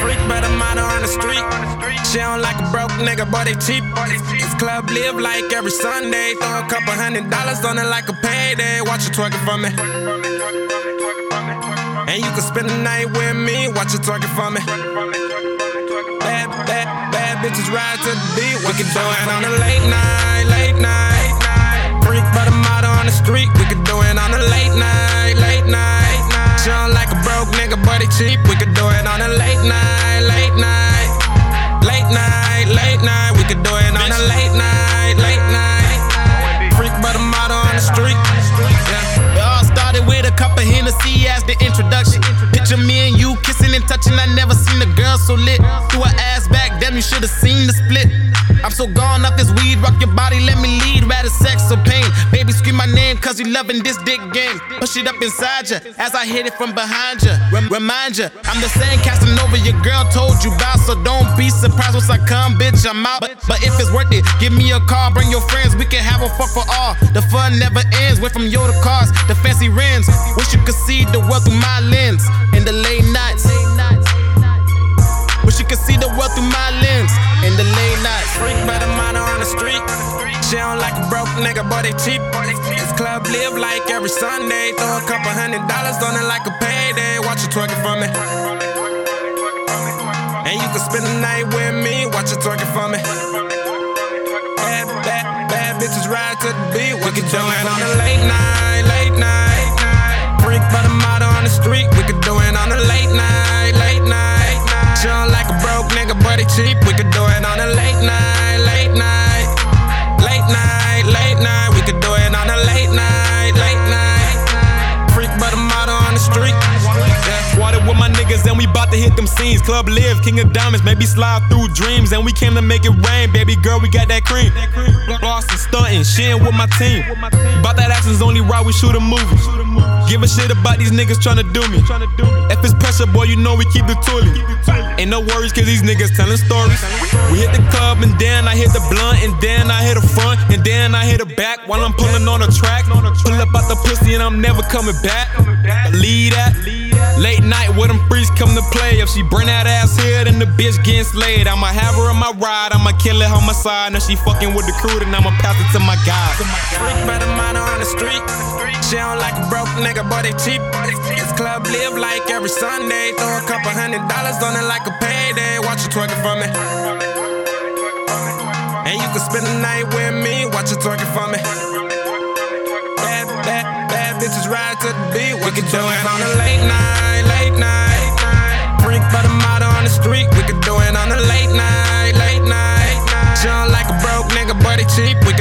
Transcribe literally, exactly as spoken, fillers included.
Freak by the mother on the street. She don't like a broke nigga, but they cheap. This club live like every Sunday. Throw a couple hundred dollars on it like a payday. Watch you twerking for me. And you can spend the night with me. Watch you twerking for me. Bad, bad, bad bitches ride to the beat. We can do it on a late night, late night. Freak by the mother on the street. We can do it on a late night, late night. She don't like a broke nigga, but he cheap. We could do it on a late night, late night. Late night, late night. We could do it on a late night, late night. Freak by the motto on the street. Yeah. It all started with a cup of Hennessy as the introduction. Picture me and you kissing and touching. I never seen a girl so lit. Threw her ass back, damn, you should've seen the split. I'm so gone off this weed, rock your body, let me lead. Rather sex or pain, baby scream my name. Cause you loving this dick game. Push it up inside ya, as I hit it from behind ya. Remind ya, I'm the same casting over your girl told you about. So don't be surprised once I come, bitch, I'm out. But, but if it's worth it, give me a call, bring your friends. We can have a fuck for all, the fun never ends. Went from yo to cars, the fancy rims. Wish you could see the world through my lens. In the late nights. Wish you could see the world through my lens. In the late nights. Freak by the mother on the street. She don't like a broke nigga, but they cheap. This club live like every Sunday. Throw a couple hundred dollars on it like a payday. Watch you twerking for me. And you can spend the night with me. Watch you twerking for me. Bad, bad, bad bitches ride to the beat. We could do it on a late night, late night. Freak by the mother on the street. We could do it on a late night, late night. She don't like a broke nigga, but he cheap. We could do it on a late night, late night. Late night, late night. We could do it on a late night, late night. Freak by the motto on the street. Water with my niggas and we bout to hit them scenes. Club live, king of diamonds, maybe slide through dreams. And we came to make it rain, baby girl, we got that cream. Floss and stuntin', shittin' with my team. Bout that action's only right, we shoot a movie. Give a shit about these niggas tryna do me. If it's pressure, boy, you know we keep the tooling. Ain't no worries, cause these niggas tellin' stories. We hit the club and then I hit the blunt. And then I hit the front, and then I hit the back. While I'm pullin' on the track. Pull up out the pussy and I'm never coming back. Believe that. Late night with them freaks come to play. If she bring that ass here, then the bitch getting slayed. I'ma have her on my ride, I'ma kill it on my side. Now she fucking with the crew, then I'ma pass it to my guys. Freak by the mother on the street. She don't like a broke nigga, but they cheap. This club live like every Sunday. Throw a couple hundred dollars on it like a payday. Watch you twerking for me. And you can spend the night with me. Watch you twerking for me. Bad, bad, bad bitches ride to the beat. We can do it on a late night. Late night, freak by the motto on the street. We could do it on a late night, late night. She don't like a broke nigga, but he cheap.